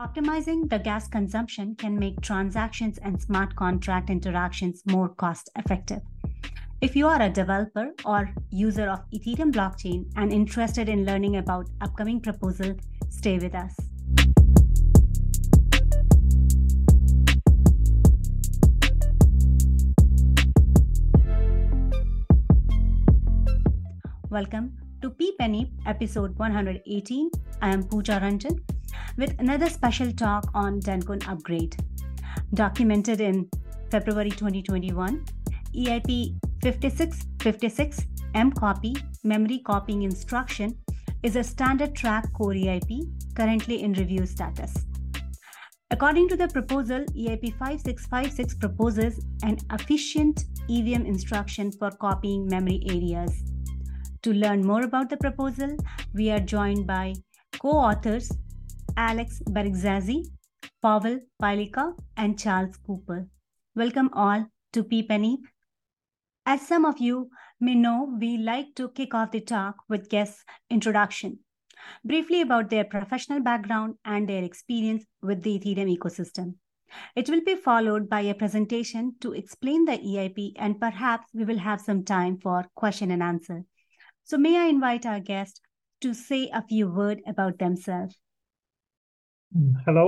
Optimizing the gas consumption can make transactions and smart contract interactions more cost-effective. If you are a developer or user of Ethereum blockchain and interested in learning about upcoming proposal, stay with us. Welcome to PEEPanEIP episode 118. I am Pooja Ranjan with another special talk on Dencun upgrade. Documented in February 2021, EIP 5656 MCOPY memory copying instruction is a standard track core EIP currently in review status. According to the proposal, EIP 5656 proposes an efficient EVM instruction for copying memory areas. To learn more about the proposal, we are joined by co-authors Alex Barikzazi, Pawel Pailikov, and Charles Cooper. Welcome all to PEEPanEIP. As some of you may know, we like to kick off the talk with guest introduction, briefly about their professional background and their experience with the Ethereum ecosystem. It will be followed by a presentation to explain the EIP, and perhaps we will have some time for question and answer. So may I invite our guest to say a few words about themselves. Hello,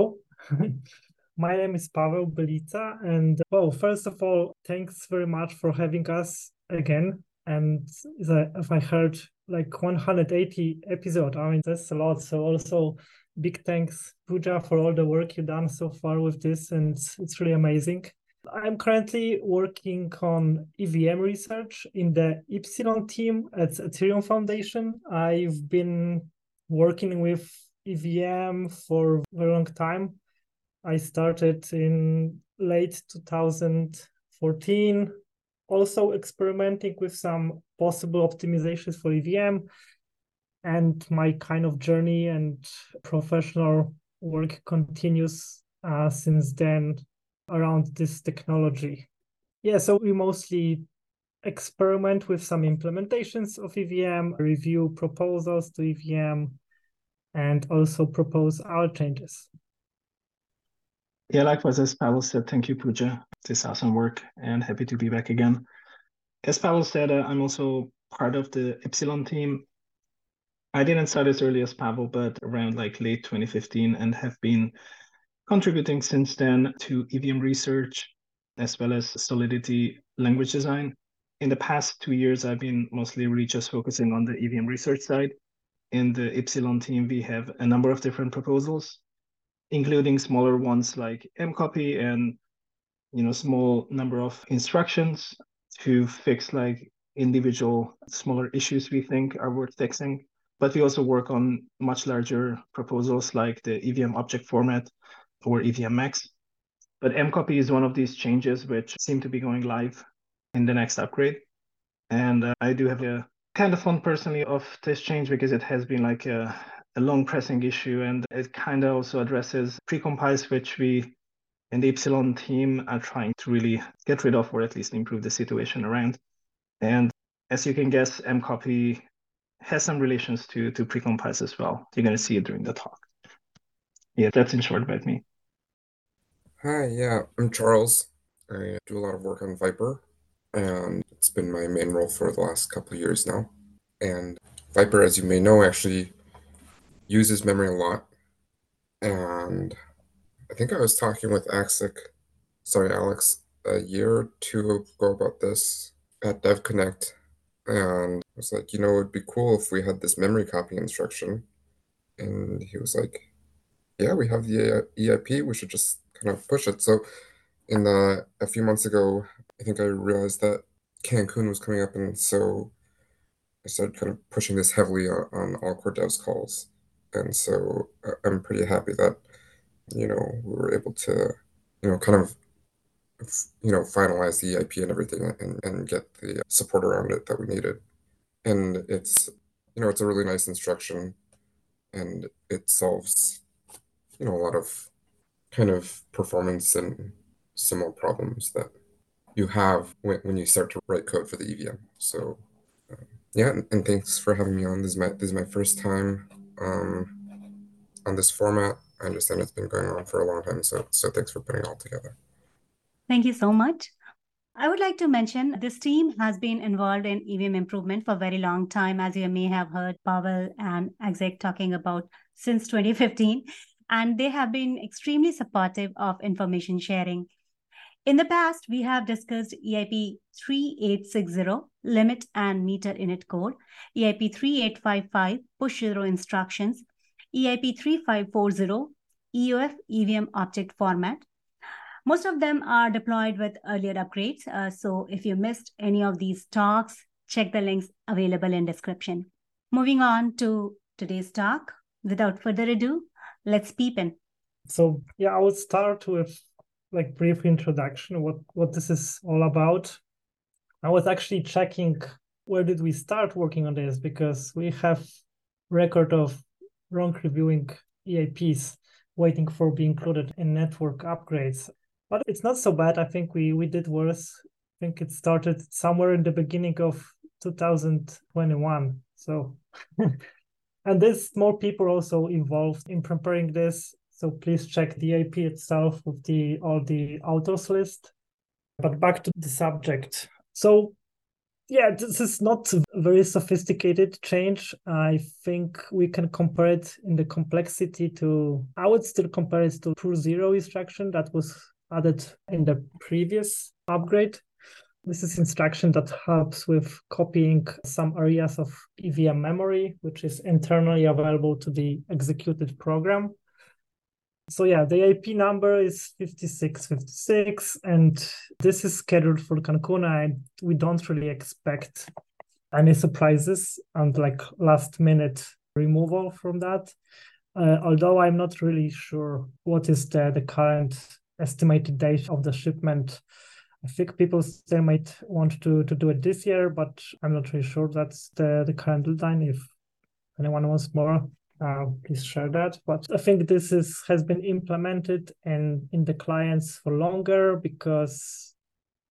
my name is Paweł Bylica, and well, first of all, thanks very much for having us again. And if I heard like 180 episodes, I mean, that's a lot. So also big thanks, Pooja, for all the work you've done so far with this, and it's really amazing. I'm currently working on EVM research in the Ipsilon team at Ethereum Foundation. I've been working with EVM for a very long time. I started in late 2014, also experimenting with some possible optimizations for EVM, and my kind of journey and professional work continues since then around this technology. Yeah, so we mostly experiment with some implementations of EVM, review proposals to EVM, and also propose our changes. Yeah, likewise, as Paweł said, thank you, Pooja. This awesome work, and happy to be back again. As Paweł said, I'm also part of the Epsilon team. I didn't start as early as Paweł, but around like late 2015, and have been contributing since then to EVM research, as well as Solidity language design. In the past 2 years, I've been mostly really just focusing on the EVM research side. In the Epsilon team, we have a number of different proposals, including smaller ones like MCOPY and, you know, small number of instructions to fix like individual smaller issues we think are worth fixing. But we also work on much larger proposals like the EVM object format, or EVMX. But MCOPY is one of these changes which seem to be going live in the next upgrade. And I do have a kind of fond personally of this change, because it has been like a long pressing issue, and it kind of also addresses precompiles, which we in the Epsilon team are trying to really get rid of, or at least improve the situation around. And as you can guess, MCOPY has some relations to precompiles as well. You're going to see it during the talk. Yeah, that's in short about me. Hi, yeah, I'm Charles. I do a lot of work on Viper, and it's been my main role for the last couple of years now. And Viper, as you may know, actually uses memory a lot. And I think I was talking with Alex, a year or two ago about this at DevConnect. And I was like, you know, it would be cool if we had this memory copy instruction. And he was like, yeah, we have the EIP, we should just kind of push it. So in a few months ago, I think I realized that Cancun was coming up, and so I started kind of pushing this heavily on all core devs calls. And so I'm pretty happy that, you know, we were able to, you know, kind of, you know, finalize the EIP and everything, and get the support around it that we needed. And it's, you know, it's a really nice instruction, and it solves, you know, a lot of kind of performance and similar problems that you have when you start to write code for the EVM. So yeah, and thanks for having me on. This is my first time on this format. I understand it's been going on for a long time, so thanks for putting it all together. Thank you so much. I would like to mention this team has been involved in EVM improvement for a very long time, as you may have heard Pawel and Exec talking about since 2015, and they have been extremely supportive of information sharing. In the past, we have discussed EIP 3860, limit and meter init code, EIP 3855, push 0 instructions, EIP 3540, EOF EVM object format. Most of them are deployed with earlier upgrades. So if you missed any of these talks, check the links available in description. Moving on to today's talk, without further ado, let's peep in. So yeah, I will start with like brief introduction, what this is all about. I was actually checking where did we start working on this, because we have record of wrong reviewing EIPs waiting for being included in network upgrades. But it's not so bad. I think we did worse. I think it started somewhere in the beginning of 2021. So, and there's more people also involved in preparing this. So please check the EIP itself with all the authors list. But back to the subject. So yeah, this is not a very sophisticated change. I think we can compare it in the complexity to, I would still compare it to push 0 instruction that was added in the previous upgrade. This is instruction that helps with copying some areas of EVM memory, which is internally available to the executed program. So yeah, the EIP number is 5656, and this is scheduled for Cancun, and we don't really expect any surprises and like last-minute removal from that. Although I'm not really sure what is the current estimated date of the shipment. I think people still might want to do it this year, but I'm not really sure that's the current deadline. If anyone wants more, please share that. But I think this has been implemented in the clients for longer because,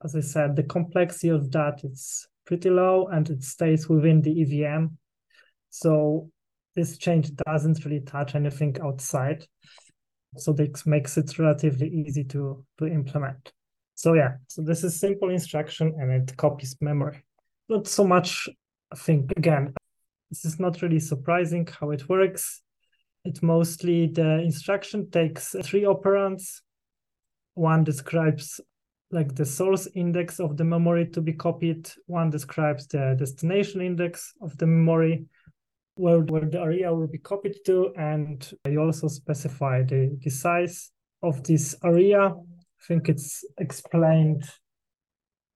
as I said, the complexity of that is pretty low and it stays within the EVM. So this change doesn't really touch anything outside. So this makes it relatively easy to implement. So yeah, so this is simple instruction and it copies memory. Not so much, I think, again, this is not really surprising how it works. It mostly, the instruction takes 3 operands. One describes like the source index of the memory to be copied. One describes the destination index of the memory, where the area will be copied to. And you also specify the size of this area. I think it's explained,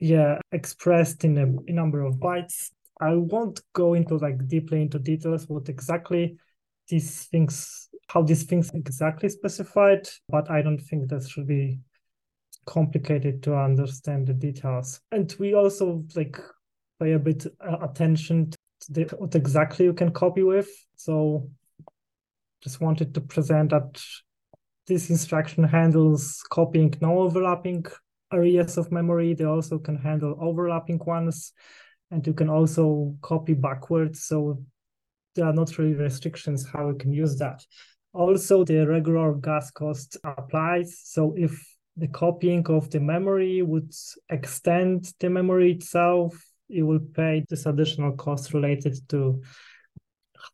yeah, expressed in a number of bytes. I won't go into like deeply into details what exactly these things, how these things exactly specified, but I don't think that should be complicated to understand the details. And we also like pay a bit attention to what exactly you can copy with. So just wanted to present that this instruction handles copying no overlapping areas of memory. They also can handle overlapping ones. And you can also copy backwards, so there are not really restrictions how you can use that. Also, the regular gas cost applies. So if the copying of the memory would extend the memory itself, you will pay this additional cost related to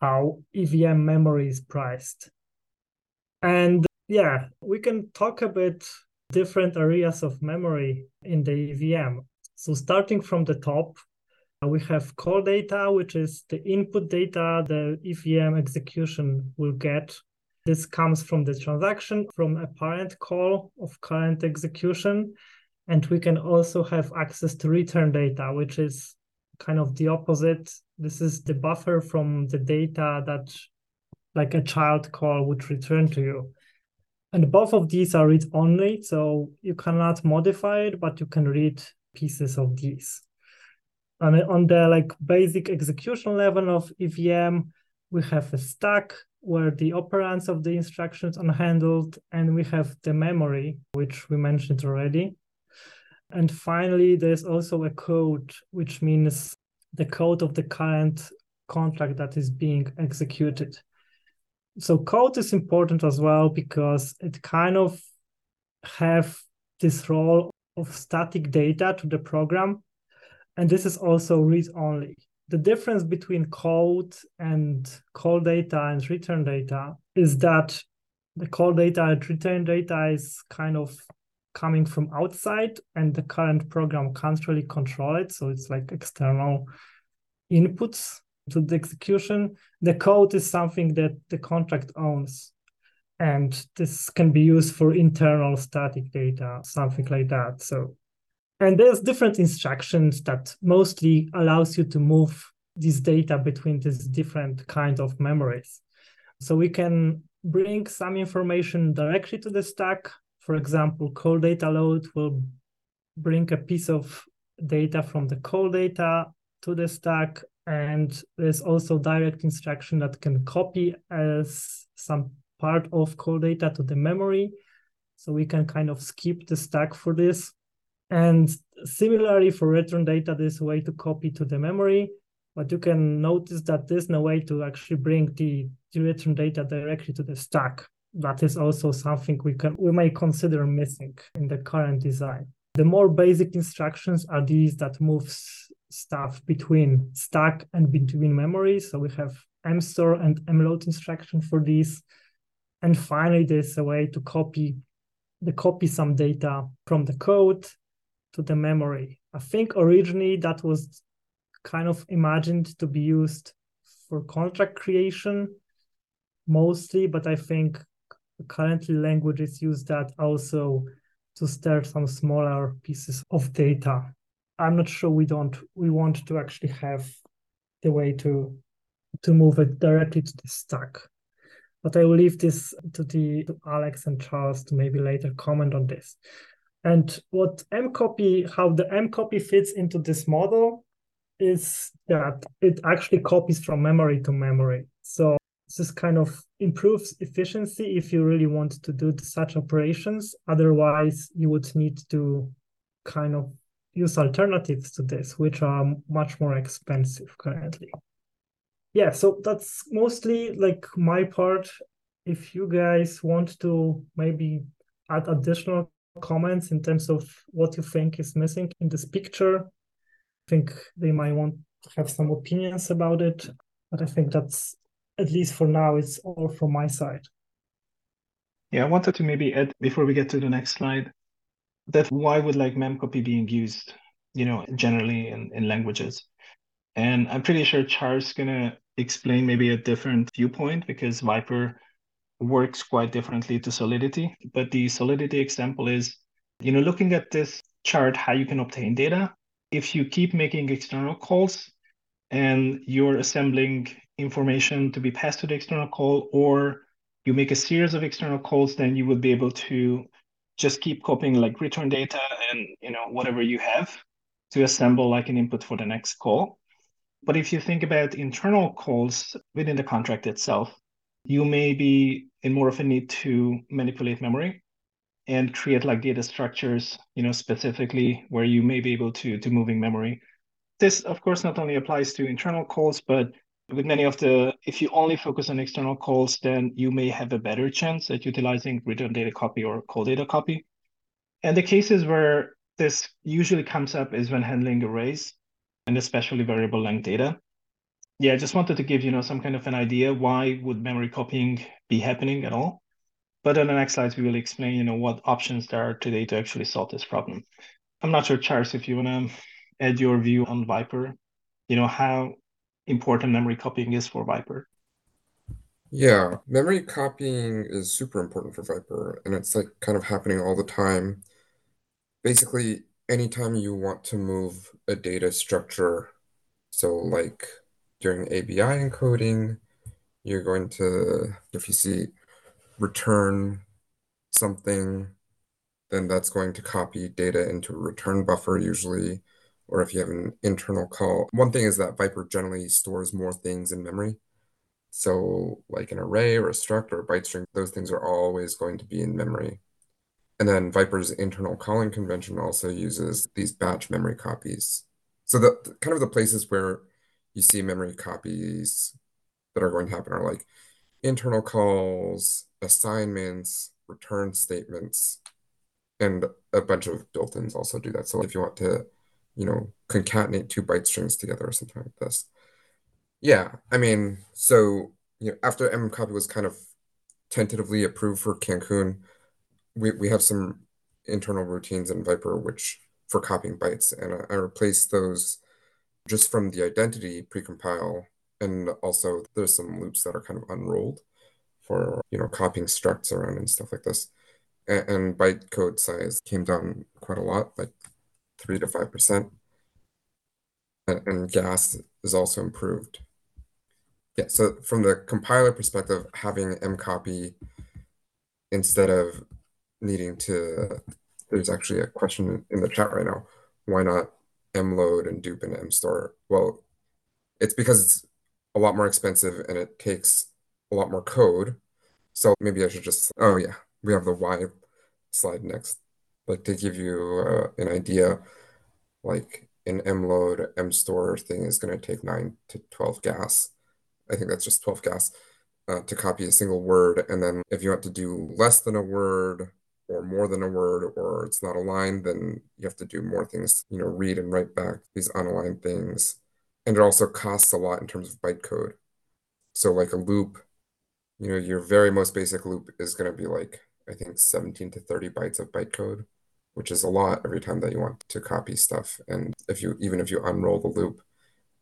how EVM memory is priced. And yeah, we can talk about different areas of memory in the EVM. So starting from the top, we have core data, which is the input data the EVM execution will get. This comes from the transaction, from a parent call of current execution. And we can also have access to return data, which is kind of the opposite. This is the buffer from the data that like a child call would return to you. And both of these are read-only, so you cannot modify it, but you can read pieces of these. And on the like basic execution level of EVM, we have a stack where the operands of the instructions are handled, and we have the memory, which we mentioned already. And finally, there's also a code, which means the code of the current contract that is being executed. So code is important as well because it kind of have this role of static data to the program. And this is also read-only. The difference between code and call data and return data is that the call data and return data is kind of coming from outside and the current program can't really control it. So it's like external inputs to the execution. The code is something that the contract owns. And this can be used for internal static data, something like that. So, and there's different instructions that mostly allows you to move this data between these different kinds of memories. So we can bring some information directly to the stack. For example, call data load will bring a piece of data from the call data to the stack. And there's also direct instruction that can copy as some part of call data to the memory. So we can kind of skip the stack for this. And similarly for return data, there's a way to copy to the memory, but you can notice that there's no way to actually bring the return data directly to the stack. That is also something we may consider missing in the current design. The more basic instructions are these that moves stuff between stack and between memory. So we have mstore and mload instruction for these. And finally, there's a way to copy some data from the code to the memory. I think originally that was kind of imagined to be used for contract creation mostly, but I think currently languages use that also to store some smaller pieces of data. I'm not sure we want to actually have the way to move it directly to the stack. But I will leave this to Alex and Charles to maybe later comment on this. And what MCOPY, how the MCOPY fits into this model is that it actually copies from memory to memory. So this kind of improves efficiency if you really want to do such operations. Otherwise, you would need to kind of use alternatives to this, which are much more expensive currently. Yeah, so that's mostly like my part. If you guys want to maybe add additional comments in terms of what you think is missing in this picture, I think they might want to have some opinions about it. But I think that's, at least for now, it's all from my side. Yeah, I wanted to maybe add, before we get to the next slide, that why would like memcopy being used, you know, generally in languages? And I'm pretty sure Charles is going to explain maybe a different viewpoint because Viper works quite differently to Solidity. But the Solidity example is, you know, looking at this chart, how you can obtain data. If you keep making external calls and you're assembling information to be passed to the external call, or you make a series of external calls, then you would be able to just keep copying like return data and, you know, whatever you have to assemble like an input for the next call. But if you think about internal calls within the contract itself, you may be in more of a need to manipulate memory and create like data structures, you know, specifically where you may be able to moving memory. This, of course, not only applies to internal calls, but with many of the, if you only focus on external calls, then you may have a better chance at utilizing return data copy or call data copy. And the cases where this usually comes up is when handling arrays and especially variable length data. Yeah, I just wanted to give, you know, some kind of an idea why would memory copying be happening at all. But on the next slides, we will explain, you know, what options there are today to actually solve this problem. I'm not sure, Charles, if you want to add your view on Viper, you know, how important memory copying is for Viper. Yeah, memory copying is super important for Viper, and it's like kind of happening all the time. Basically, anytime you want to move a data structure, so like during ABI encoding, you're going to, if you see return something, then that's going to copy data into a return buffer usually, or if you have an internal call. One thing is that Viper generally stores more things in memory. So like an array or a struct or a byte string, those things are always going to be in memory. And then Viper's internal calling convention also uses these batch memory copies. So the kind of the places where you see memory copies that are going to happen are like internal calls, assignments, return statements, and a bunch of built-ins also do that. So if you want to, concatenate two byte strings together or something like this. Yeah, I mean, so after MCOPY was kind of tentatively approved for Cancun, we have some internal routines in Viper for copying bytes, and I replaced those just from the identity precompile, and also there's some loops that are kind of unrolled for copying structs around and stuff like this, and bytecode size came down quite a lot, like 3 to 5%, and gas is also improved. Yeah, so from the compiler perspective, having MCOPY instead of needing to, there's actually a question in the chat right now, why not mload and dupe and mstore? Well, it's because it's a lot more expensive and it takes a lot more code. So maybe I should just, oh yeah, we have the why slide next. Like to give you an idea, like an mload, mstore thing is going to take 9 to 12 gas. I think that's just 12 gas to copy a single word. And then if you want to do less than a word or more than a word, or it's not aligned, then you have to do more things, read and write back these unaligned things. And it also costs a lot in terms of bytecode. So like a loop, your very most basic loop is going to be like, I think 17 to 30 bytes of bytecode, which is a lot every time that you want to copy stuff. And even if you unroll the loop,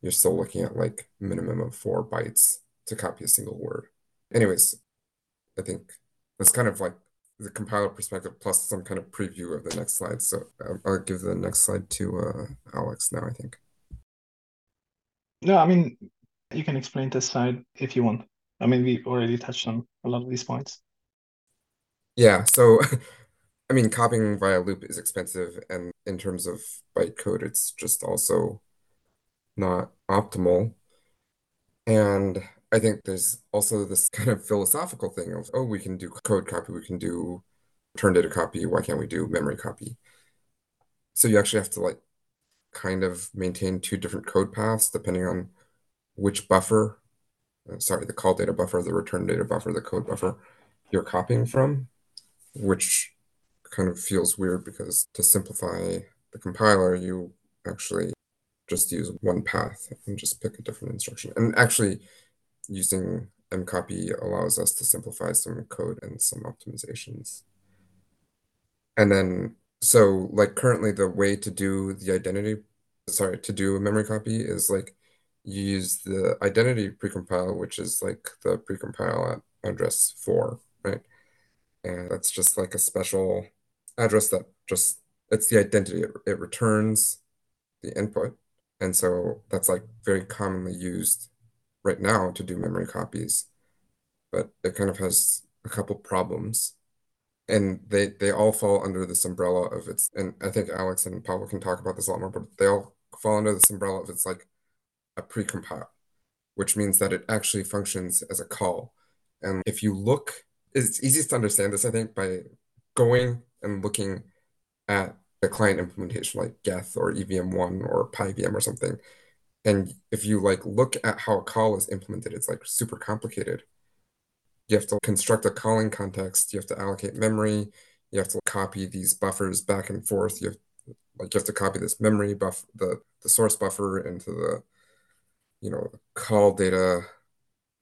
you're still looking at like minimum of 4 bytes to copy a single word. Anyways, I think that's kind of like the compiler perspective plus some kind of preview of the next slide. So I'll give the next slide to Alex now, I think. No, I mean, you can explain this slide if you want. I mean, we already touched on a lot of these points. Yeah, so, I mean, copying via loop is expensive, and in terms of bytecode, it's just also not optimal. And I think there's also this kind of philosophical thing of, oh, we can do code copy, we can do return data copy, why can't we do memory copy? So you actually have to like kind of maintain 2 different code paths depending on which buffer, sorry, the call data buffer, the return data buffer, the code buffer you're copying from, which kind of feels weird because to simplify the compiler, you actually just use 1 path and just pick a different instruction. And actually, using MCOPY allows us to simplify some code and some optimizations. And then, so like currently the way to do the identity, sorry, to do a memory copy is like you use the identity precompile, which is like the precompile at address 4, right? And that's just like a special address that just, it's the identity. It returns the input. And so that's like very commonly used right now to do memory copies, but it kind of has a couple problems, and they all fall under this umbrella of it's, and I think Alex and Pawel can talk about this a lot more, but they all fall under this umbrella of it's like a precompile, which means that it actually functions as a call. And if you look, it's easiest to understand this, I think, by going and looking at the client implementation like Geth or EVM1 or pyvm or something. And if you like look at how a call is implemented, it's like super complicated. You have to construct a calling context. You have to allocate memory. You have to copy these buffers back and forth. You have to copy this memory buffer, the source buffer into the call data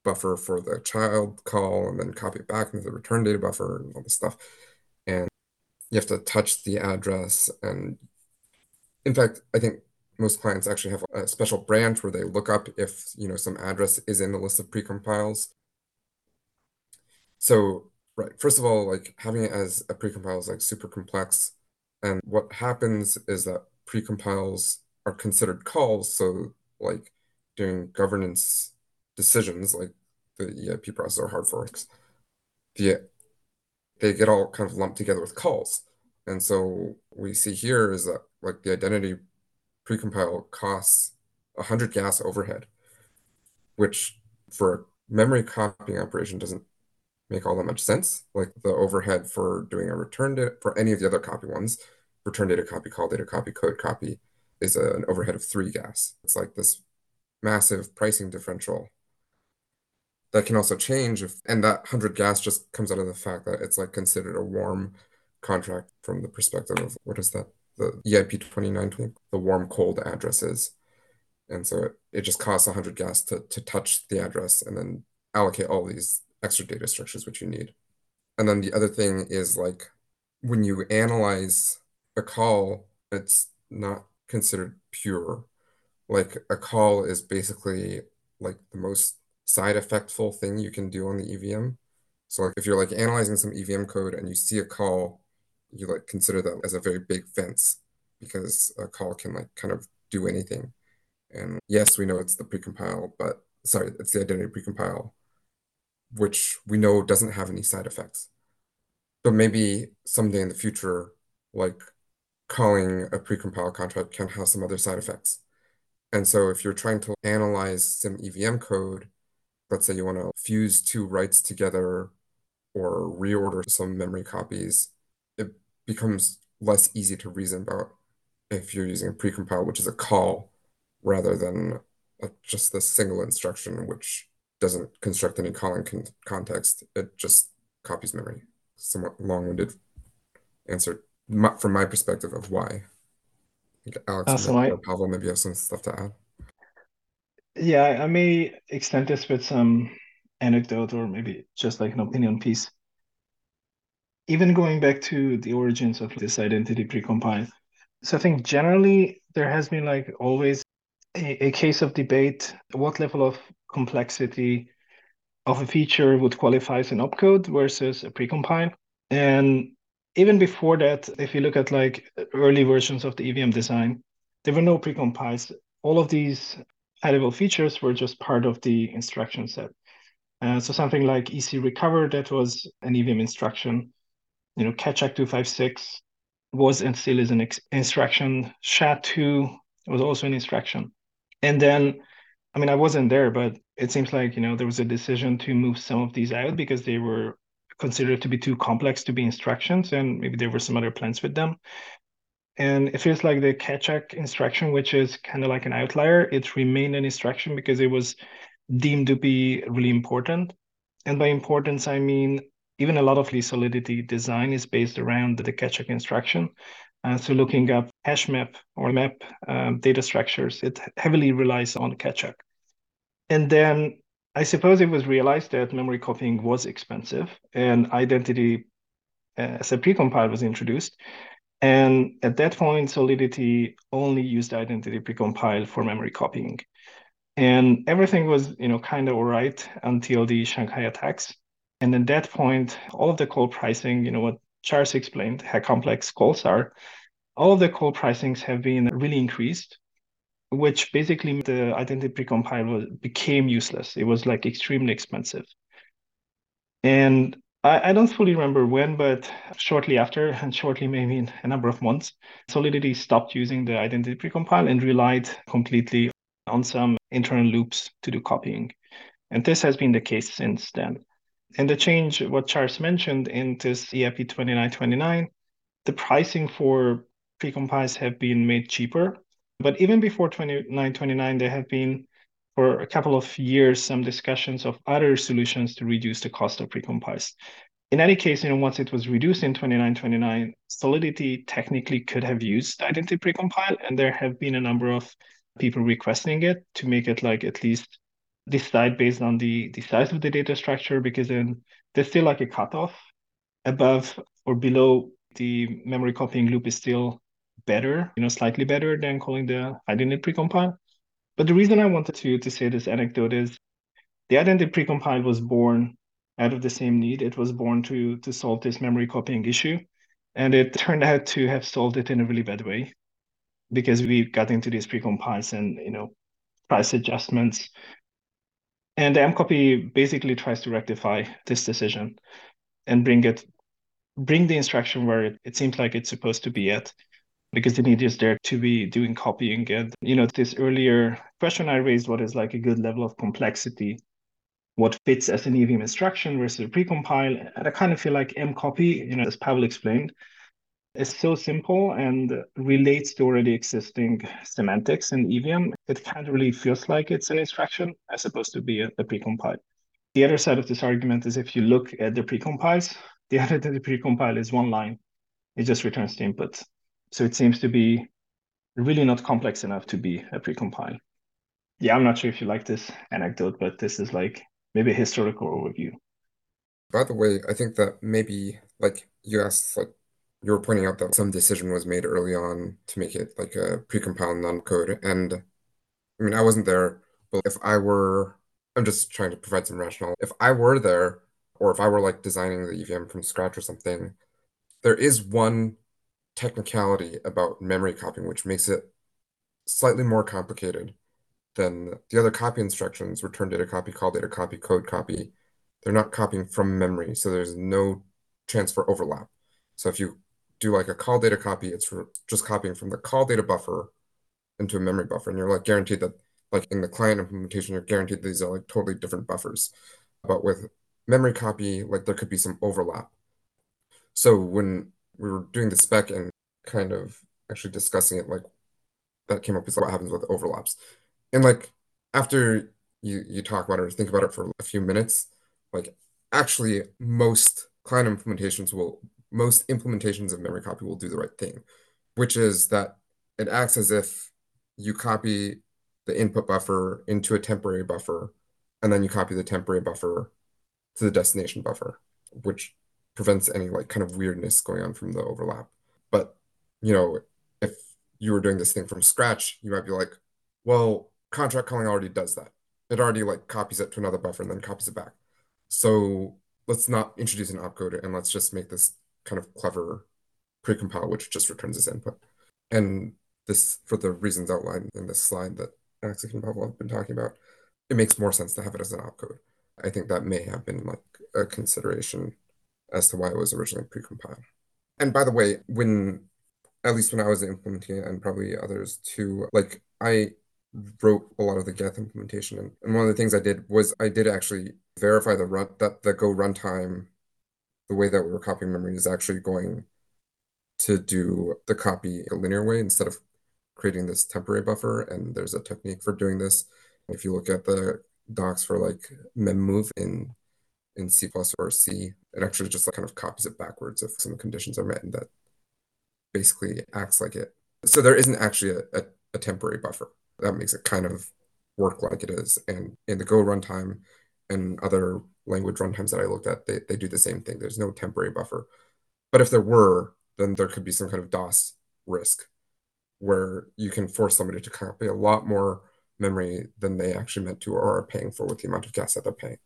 buffer for the child call, and then copy it back into the return data buffer and all this stuff. And you have to touch the address. And in fact, I think most clients actually have a special branch where they look up if some address is in the list of precompiles. So, right, first of all, like having it as a precompile is like super complex. And what happens is that precompiles are considered calls. So like doing governance decisions, like the EIP process or hard forks, they get all kind of lumped together with calls. And so we see here is that like the identity precompile costs 100 gas overhead, which for a memory copying operation doesn't make all that much sense. Like the overhead for doing a return data, for any of the other copy ones, return data copy, call data copy, code copy, is an overhead of 3 gas. It's like this massive pricing differential. that can also change if, and that 100 gas just comes out of the fact that it's like considered a warm contract from the perspective of, what is that? The EIP 2920, the warm cold addresses. And so it just costs 100 gas to touch the address and then allocate all these extra data structures which you need. And then the other thing is, like, when you analyze a call, it's not considered pure. Like, a call is basically like the most side effectful thing you can do on the EVM. So like if you're like analyzing some EVM code and you see a call, you like consider that as a very big fence, because a call can like kind of do anything. And yes, we know it's the precompile, but sorry, it's the identity precompile, which we know doesn't have any side effects. But maybe someday in the future, like calling a precompile contract can have some other side effects. And so if you're trying to analyze some EVM code, let's say you want to fuse two writes together or reorder some memory copies, it becomes less easy to reason about if you're using a precompile, which is a call, rather than just the single instruction, which doesn't construct any calling context. It just copies memory. Somewhat long-winded answer from my perspective of why. Alex or Pawel, maybe you have some stuff to add. Yeah, I may extend this with some anecdote or maybe just like an opinion piece. Even going back to the origins of this identity precompile. So I think generally there has been like always a case of debate, what level of complexity of a feature would qualify as an opcode versus a precompile. And even before that, if you look at like early versions of the EVM design, there were no precompiles. All of these editable features were just part of the instruction set. So something like EC recover, that was an EVM instruction. You know, Keccak 256 was and still is an instruction. SHA-2 was also an instruction. And then, I mean, I wasn't there, but it seems like, you know, there was a decision to move some of these out because they were considered to be too complex to be instructions, and maybe there were some other plans with them. And it feels like the Keccak instruction, which is kind of like an outlier, it remained an instruction because it was deemed to be really important. And by importance, I mean, even a lot of the Solidity design is based around the Keccak instruction. So looking up hash map or map data structures, it heavily relies on Keccak. And then I suppose it was realized that memory copying was expensive and identity as a precompile was introduced. And at that point, Solidity only used identity precompile for memory copying. And everything was, you know, kind of all right until the Shanghai attacks. And at that point, all of the call pricing, you know, what Charles explained, how complex calls are, all of the call pricings have been really increased, which basically the identity precompile became useless. It was like extremely expensive. And I don't fully remember when, but shortly after, and shortly maybe in a number of months, Solidity stopped using the identity precompile and relied completely on some internal loops to do copying. And this has been the case since then. And the change, what Charles mentioned in this EIP 2929, the pricing for precompiles have been made cheaper. But even before 2929, there have been, for a couple of years, some discussions of other solutions to reduce the cost of precompiles. In any case, you know, once it was reduced in 2929, Solidity technically could have used identity precompile, and there have been a number of people requesting it to make it like at least decide based on the size of the data structure, because then there's still like a cutoff above or below the memory copying loop is still better, you know, slightly better than calling the identity precompile. But the reason I wanted to say this anecdote is the identity precompile was born out of the same need. It was born to solve this memory copying issue. And it turned out to have solved it in a really bad way, because we got into these precompiles and, you know, price adjustments. And the MCOPY basically tries to rectify this decision and bring the instruction where it seems like it's supposed to be at, because the need is there to be doing copying. And, you know, this earlier question I raised, what is like a good level of complexity, what fits as an EVM instruction versus a precompile. And I kind of feel like MCOPY, you know, as Pawel explained, is so simple and relates to already existing semantics in EVM. It kind of really feels like it's an instruction as opposed to be a precompile. The other side of this argument is if you look at the precompiles, the other than the precompile is one line. It just returns the input. So it seems to be really not complex enough to be a precompile. Yeah, I'm not sure if you like this anecdote, but this is like maybe a historical overview. By the way, I think that maybe like you asked, like you were pointing out that some decision was made early on to make it like a precompiled non-code. And I mean, I wasn't there, but if I were, I'm just trying to provide some rationale. If I were there, or if I were like designing the EVM from scratch or something, there is one technicality about memory copying, which makes it slightly more complicated than the other copy instructions: return data copy, call data copy, code copy. They're not copying from memory, so there's no transfer overlap. So if you do like a call data copy, it's just copying from the call data buffer into a memory buffer, and you're like guaranteed that, like in the client implementation, you're guaranteed these are like totally different buffers. But with memory copy, like there could be some overlap. So when we were doing the spec and kind of actually discussing it, like that came up as what happens with overlaps. And like after you talk about it or think about it for a few minutes, like actually most client implementations will, most implementations of memory copy will do the right thing, which is that it acts as if you copy the input buffer into a temporary buffer, and then you copy the temporary buffer to the destination buffer, which prevents any like kind of weirdness going on from the overlap. But, you know, if you were doing this thing from scratch, you might be like, well, contract calling already does that. It already like copies it to another buffer and then copies it back. So let's not introduce an opcode and let's just make this kind of clever precompile, which just returns as input. And this, for the reasons outlined in this slide that Alex and Pawel have been talking about, it makes more sense to have it as an opcode. I think that may have been like a consideration as to why it was originally precompiled. And by the way, at least when I was implementing it, and probably others too, like I wrote a lot of the Geth implementation. And one of the things I did was I did actually verify that the Go runtime, the way that we were copying memory, is actually going to do the copy a linear way instead of creating this temporary buffer. And there's a technique for doing this. If you look at the docs for like memmove in C++ or C, it actually just like kind of copies it backwards if some conditions are met, and that basically acts like it. So there isn't actually a temporary buffer. That makes it kind of work like it is. And in the Go runtime and other language runtimes that I looked at, they do the same thing. There's no temporary buffer. But if there were, then there could be some kind of DOS risk where you can force somebody to copy a lot more memory than they actually meant to or are paying for with the amount of gas that they're paying.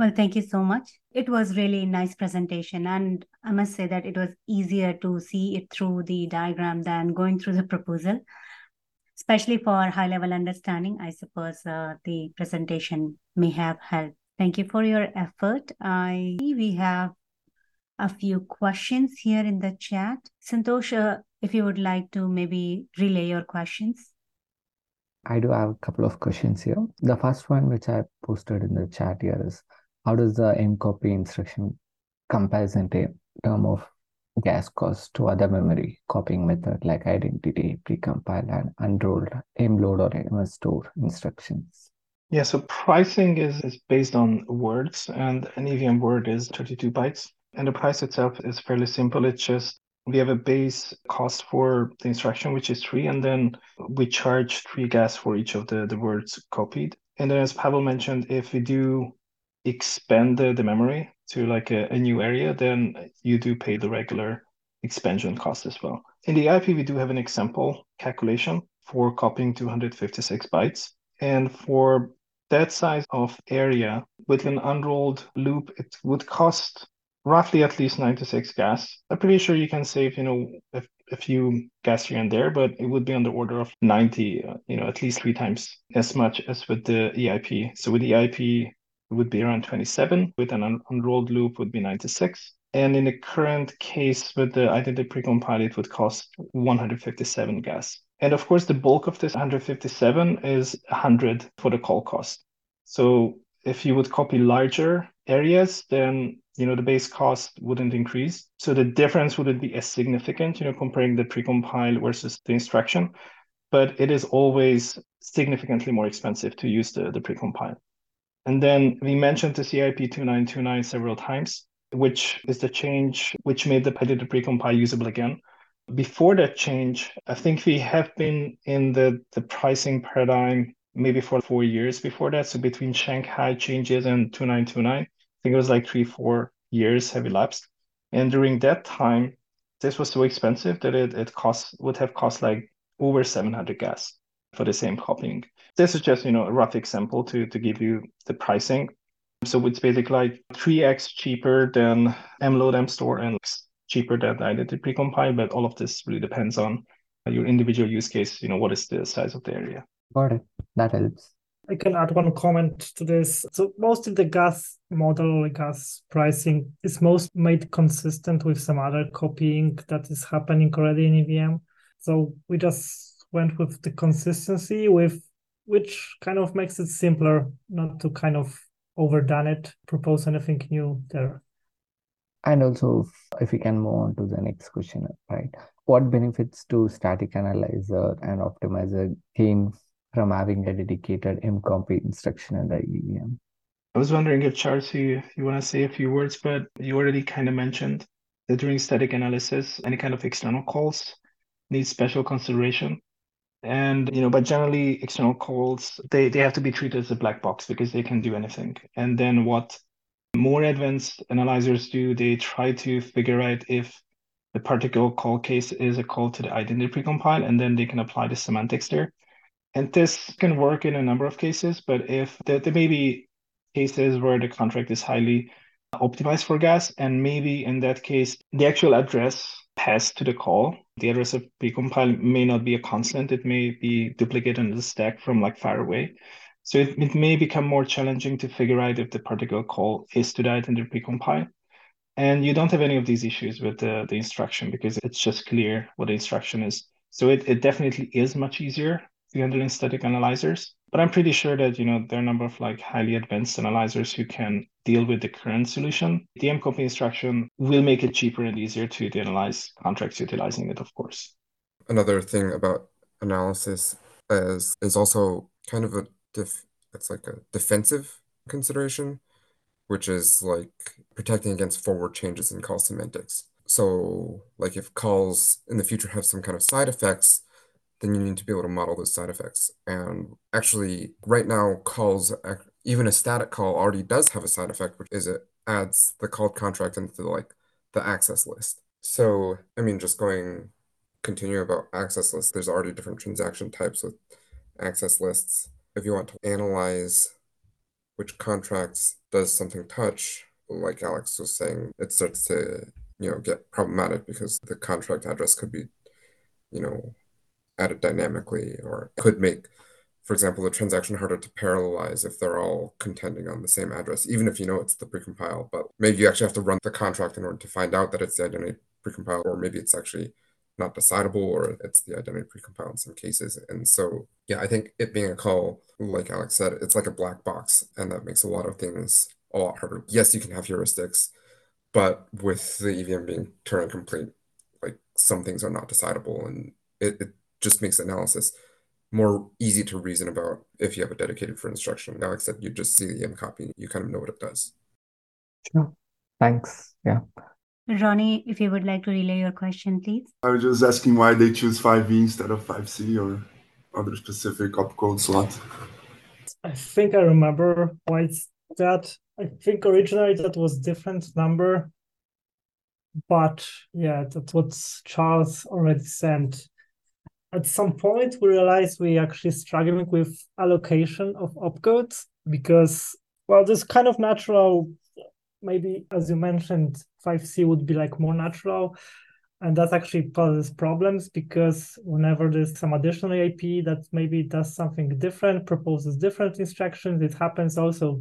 Well, thank you so much. It was really a nice presentation. And I must say that it was easier to see it through the diagram than going through the proposal, especially for high-level understanding. I suppose the presentation may have helped. Thank you for your effort. I see we have a few questions here in the chat. Santosh, if you would like to maybe relay your questions. I do have a couple of questions here. The first one, which I posted in the chat here, is how does the MCOPY instruction compares in terms of gas cost to other memory copying method like identity, precompile, and unrolled mload or mstore instructions? Yeah, so pricing is based on words, and an EVM word is 32 bytes. And the price itself is fairly simple. It's just we have a base cost for the instruction, which is 3, and then we charge 3 gas for each of the words copied. And then, as Pawel mentioned, if we do expand the memory to like a new area, then you do pay the regular expansion cost as well. In the EIP, we do have an example calculation for copying 256 bytes. And for that size of area, with an unrolled loop, it would cost roughly at least 96 gas. I'm pretty sure you can save, a few gas here and there, but it would be on the order of 90, at least 3 times as much as with the EIP. So with the EIP, it would be around 27. With an unrolled loop, would be 96. And in the current case with the identity precompile, it would cost 157 gas. And of course, the bulk of this 157 is 100 for the call cost. So if you would copy larger areas, then the base cost wouldn't increase. So the difference wouldn't be as significant, comparing the precompile versus the instruction, but it is always significantly more expensive to use the precompile. And then we mentioned this EIP 2929 several times, which is the change which made the edited precompile usable again. Before that change, I think we have been in the pricing paradigm maybe for 4 years before that. So between Shanghai changes and 2929, I think it was like 3-4 years have elapsed. And during that time, this was so expensive that it would have cost like over 700 gas for the same copying. This is just, you know, a rough example to give you the pricing. So it's basically like 3x cheaper than mload, mstore, and cheaper than identity precompile, but all of this really depends on your individual use case, you know, what is the size of the area. Got it. That helps. I can add one comment to this. So most of the gas model, gas pricing is most made consistent with some other copying that is happening already in EVM. So we just went with the consistency, with which kind of makes it simpler, not to kind of overdone it, propose anything new there. And also, if we can move on to the next question, right? What benefits to static analyzer and optimizer gain from having a dedicated MCOPY instruction in the EVM? I was wondering if, Charles, you want to say a few words, but you already kind of mentioned that during static analysis, any kind of external calls needs special consideration. And, you know, but generally external calls, they have to be treated as a black box because they can do anything. And then what more advanced analyzers do, they try to figure out if the particular call case is a call to the identity precompile, and then they can apply the semantics there. And this can work in a number of cases, but if there may be cases where the contract is highly optimized for gas, and maybe in that case, the actual address passed to the call, the address of precompile may not be a constant, it may be duplicated in the stack from like far away. So it may become more challenging to figure out if the particular call is to the identity precompile. And you don't have any of these issues with the instruction because it's just clear what the instruction is. So it definitely is much easier to handle in static analyzers. But I'm pretty sure that, you know, there are a number of like highly advanced analyzers who can deal with the current solution. The MCOPY instruction will make it cheaper and easier to analyze contracts utilizing it, of course. Another thing about analysis is also kind of it's like a defensive consideration, which is like protecting against forward changes in call semantics. So like if calls in the future have some kind of side effects, then you need to be able to model those side effects. And actually right now calls, even a static call already does have a side effect, which is it adds the called contract into like the access list. So, I mean, just continue about access lists, there's already different transaction types with access lists. If you want to analyze which contracts does something touch, like Alex was saying, it starts to, you know, get problematic because the contract address could be, you know, added dynamically, or could make, for example, the transaction harder to parallelize if they're all contending on the same address, even if you know it's the precompile, but maybe you actually have to run the contract in order to find out that it's the identity precompile, or maybe it's actually not decidable, or it's the identity precompile in some cases. And so, yeah, I think it being a call, like Alex said, it's like a black box, and that makes a lot of things a lot harder. Yes, you can have heuristics, but with the EVM being Turing complete, like some things are not decidable, and it just makes analysis more easy to reason about if you have a dedicated for instruction. Alex said you just see the MCOPY, you kind of know what it does. Sure. Thanks. Yeah. Ronnie, if you would like to relay your question, please. I was just asking why they choose 5E instead of 5C or other specific opcode slot. I think I remember why it's that. I think originally that was different number. But yeah, that's what Charles already said. At some point, we realized we actually struggling with allocation of opcodes because, well, this kind of natural, maybe as you mentioned, 5C would be like more natural, and that actually causes problems because whenever there's some additional EIP that maybe does something different, proposes different instructions, it happens also,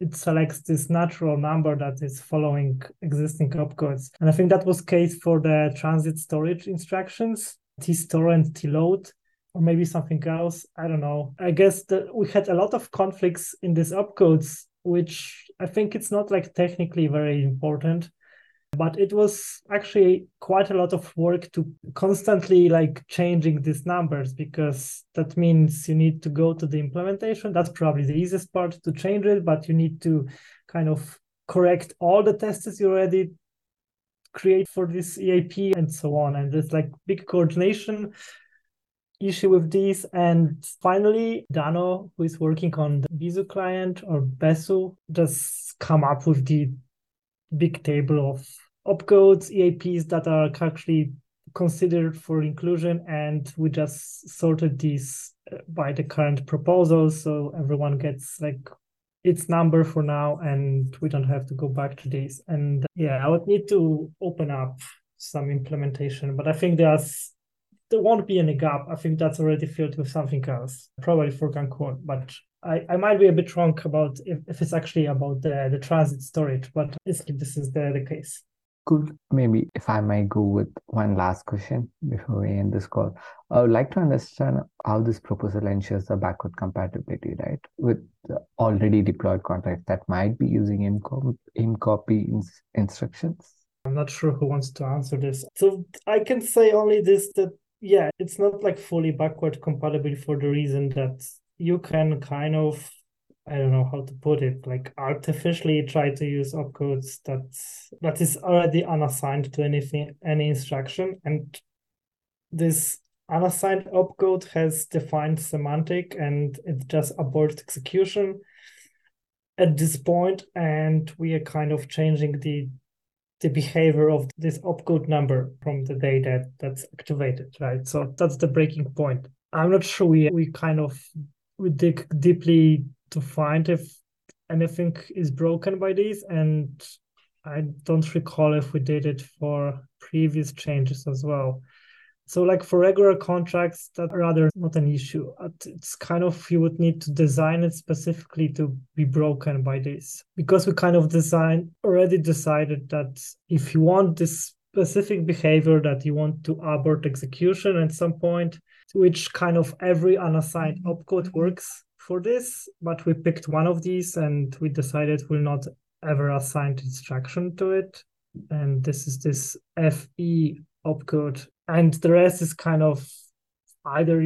it selects this natural number that is following existing opcodes. And I think that was case for the transit storage instructions, tstore and tload, or maybe something else, I don't know. I guess that we had a lot of conflicts in these opcodes, which I think it's not like technically very important, But it was actually quite a lot of work to constantly like changing these numbers, because that means you need to go to the implementation. That's probably the easiest part to change it, but you need to kind of correct all the tests you already create for this EIP and so on. And there's like big coordination issue with these. And finally, Dano, who is working on the Bizu client or Besu, just come up with the big table of opcodes, EIPs that are actually considered for inclusion, and we just sorted these by the current proposal, so everyone gets like its number for now, and we don't have to go back to this. And yeah, I would need to open up some implementation, but I think there won't be any gap. I think that's already filled with something else, probably for Cancun, but I might be a bit wrong about if it's actually about the transit storage, but basically this is the case. Cool. Maybe if I might go with one last question before we end this call. I would like to understand how this proposal ensures the backward compatibility, right, with already deployed contracts that might be using MCOPY instructions. I'm not sure who wants to answer this. So I can say only this, that, yeah, it's not like fully backward compatible for the reason that you can kind of, I don't know how to put it, like artificially try to use opcodes that is already unassigned to anything, any instruction. And this unassigned opcode has defined semantic, and it just aborts execution at this point. And we are kind of changing the behavior of this opcode number from the day that's activated, right? So that's the breaking point. I'm not sure we kind of, we dig deeply to find if anything is broken by these, and I don't recall if we did it for previous changes as well. So like for regular contracts, that's rather not an issue. It's kind of, you would need to design it specifically to be broken by this, because we kind of already decided that if you want this specific behavior, that you want to abort execution at some point, which kind of every unassigned opcode works for this, but we picked one of these and we decided we'll not ever assign instruction to it. And this is this FE opcode. And the rest is kind of either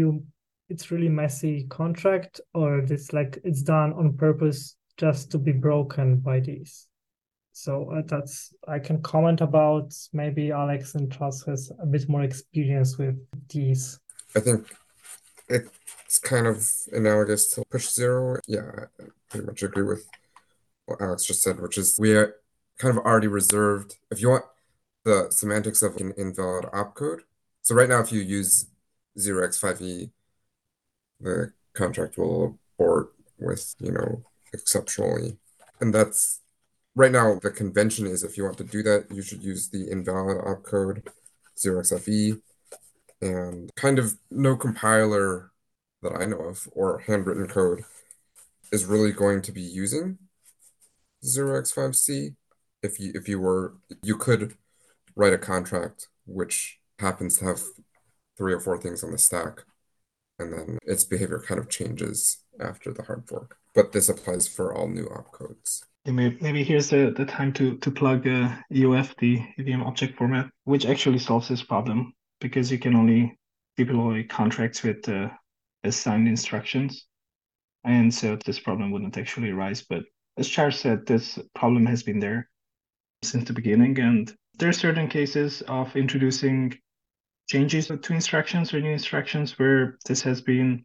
it's really messy contract, or it's like it's done on purpose just to be broken by these. So that's, I can comment about. Maybe Alex and Charles has a bit more experience with these. I think it's kind of analogous to push zero. Yeah, I pretty much agree with what Alex just said, which is we are kind of already reserved. If you want the semantics of an invalid opcode, so right now if you use 0x5e, the contract will abort with, exceptionally. And that's, right now the convention is if you want to do that, you should use the invalid opcode 0xFE. And kind of no compiler that I know of or handwritten code is really going to be using 0x5c. You could write a contract which happens to have 3 or 4 things on the stack, and then its behavior kind of changes after the hard fork. But this applies for all new opcodes. Maybe here's the time to plug EOF, the EVM object format, which actually solves this problem, because you can only deploy contracts with assigned instructions. And so this problem wouldn't actually arise. But as Charles said, this problem has been there since the beginning. And there are certain cases of introducing changes to instructions or new instructions where this has been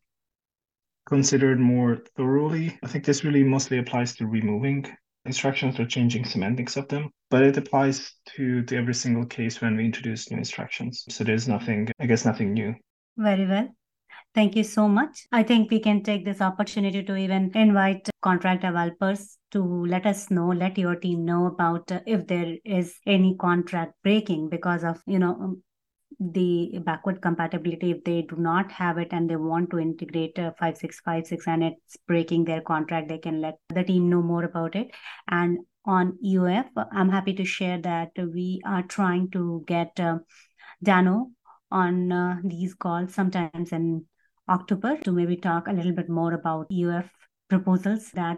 considered more thoroughly. I think this really mostly applies to removing instructions or changing semantics of them, but it applies to every single case when we introduce new instructions. So there's nothing new. Very well. Thank you so much. I think we can take this opportunity to even invite contract developers to let your team know about if there is any contract breaking because of, the backward compatibility. If they do not have it and they want to integrate 5656 and it's breaking their contract, they can let the team know more about it. And on EOF, I'm happy to share that we are trying to get Dano on these calls sometimes in October to maybe talk a little bit more about EOF proposals that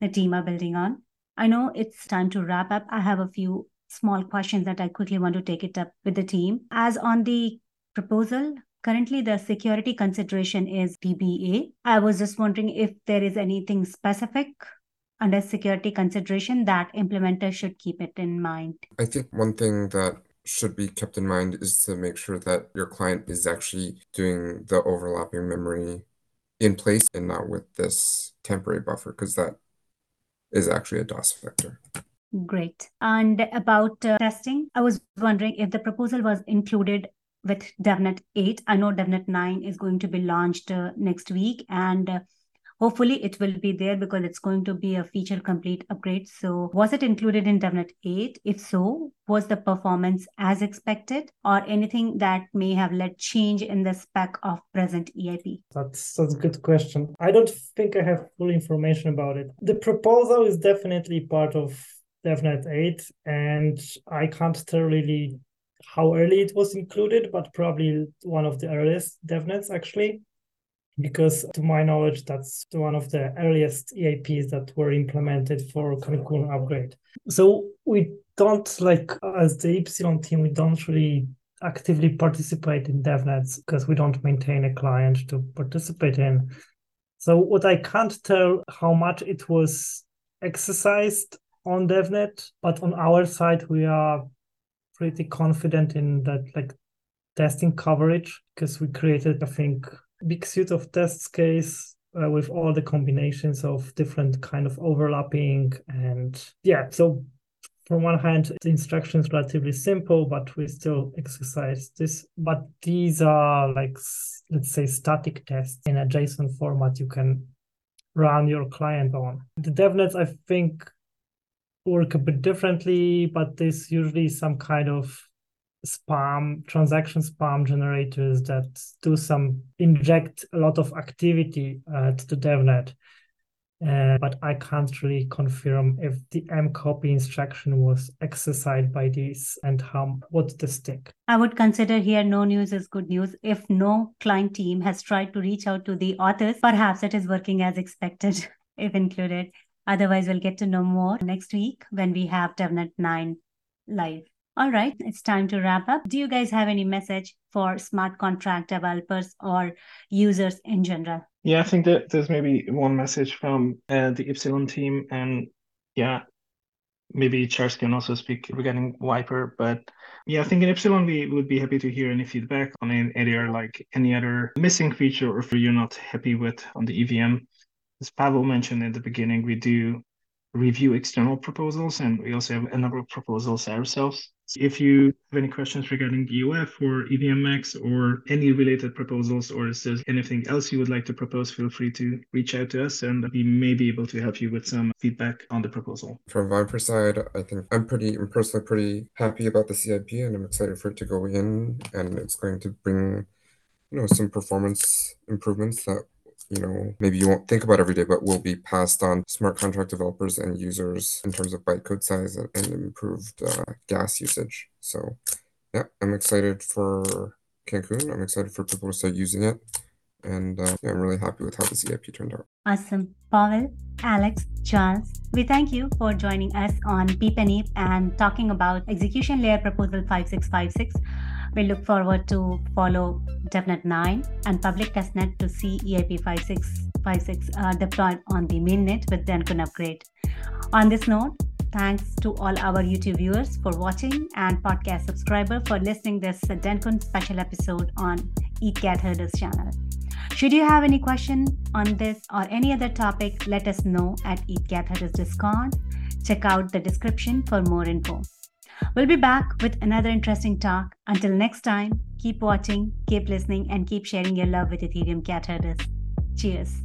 the team are building on. I know it's time to wrap up. I have a few small questions that I quickly want to take it up with the team. As on the proposal, currently the security consideration is DBA. I was just wondering if there is anything specific under security consideration that implementers should keep it in mind. I think one thing that should be kept in mind is to make sure that your client is actually doing the overlapping memory in place and not with this temporary buffer, because that is actually a DOS vector. Great. And about testing, I was wondering if the proposal was included with DevNet 8. I know DevNet 9 is going to be launched next week, and hopefully it will be there because it's going to be a feature complete upgrade. So was it included in DevNet 8? If so, was the performance as expected, or anything that may have led change in the spec of present EIP? That's a good question. I don't think I have full information about it. The proposal is definitely part of DevNet 8, and I can't tell really how early it was included, but probably one of the earliest DevNets actually, because to my knowledge, that's one of the earliest EIPs that were implemented for Cancun upgrade. So we don't, like, as the Ipsilon team, we don't really actively participate in DevNets because we don't maintain a client to participate in. So what I can't tell how much it was exercised on DevNet, but on our side, we are pretty confident in that, like, testing coverage, because we created, I think, big suite of test case with all the combinations of different kind of overlapping. And yeah, so from one hand, the instruction is relatively simple, but we still exercise this. But these are, like, let's say, static tests in a JSON format you can run your client on. The DevNets, I think, work a bit differently, but there's usually some kind of spam, transaction spam generators that do some, inject a lot of activity to the DevNet. But I can't really confirm if the MCOPY instruction was exercised by these and how, what's the stick. I would consider here no news is good news. If no client team has tried to reach out to the authors, perhaps it is working as expected, if included. Otherwise, we'll get to know more next week when we have DevNet 9 live. All right, it's time to wrap up. Do you guys have any message for smart contract developers or users in general? Yeah, I think that there's maybe one message from the Ipsilon team. And yeah, maybe Charles can also speak regarding Viper. But yeah, I think in Ipsilon, we would be happy to hear any feedback on any other missing feature or if you're not happy with on the EVM. As Paweł mentioned at the beginning, we do review external proposals, and we also have a number of proposals ourselves. If you have any questions regarding UF or EVMX or any related proposals, or if there's anything else you would like to propose, feel free to reach out to us, and we may be able to help you with some feedback on the proposal. From Viper side, I think I'm personally pretty happy about the EIP, and I'm excited for it to go in, and it's going to bring, some performance improvements that maybe you won't think about every day, but will be passed on smart contract developers and users in terms of bytecode size and improved gas usage. So yeah, I'm excited for Cancun. I'm excited for people to start using it. And yeah, I'm really happy with how this EIP turned out. Awesome. Pawel, Alex, Charles, we thank you for joining us on PEEPanEIP and talking about execution layer proposal 5656. We look forward to follow DevNet 9 and public testnet to see EIP 5656 deployed on the mainnet with Dencun upgrade. On this note, thanks to all our YouTube viewers for watching and podcast subscriber for listening this Dencun special episode on EIP Cat Herders channel. Should you have any question on this or any other topic, let us know at EIP Cat Herders Discord. Check out the description for more info. We'll be back with another interesting talk. Until next time, keep watching, keep listening, and keep sharing your love with Ethereum Cat Herders. Cheers.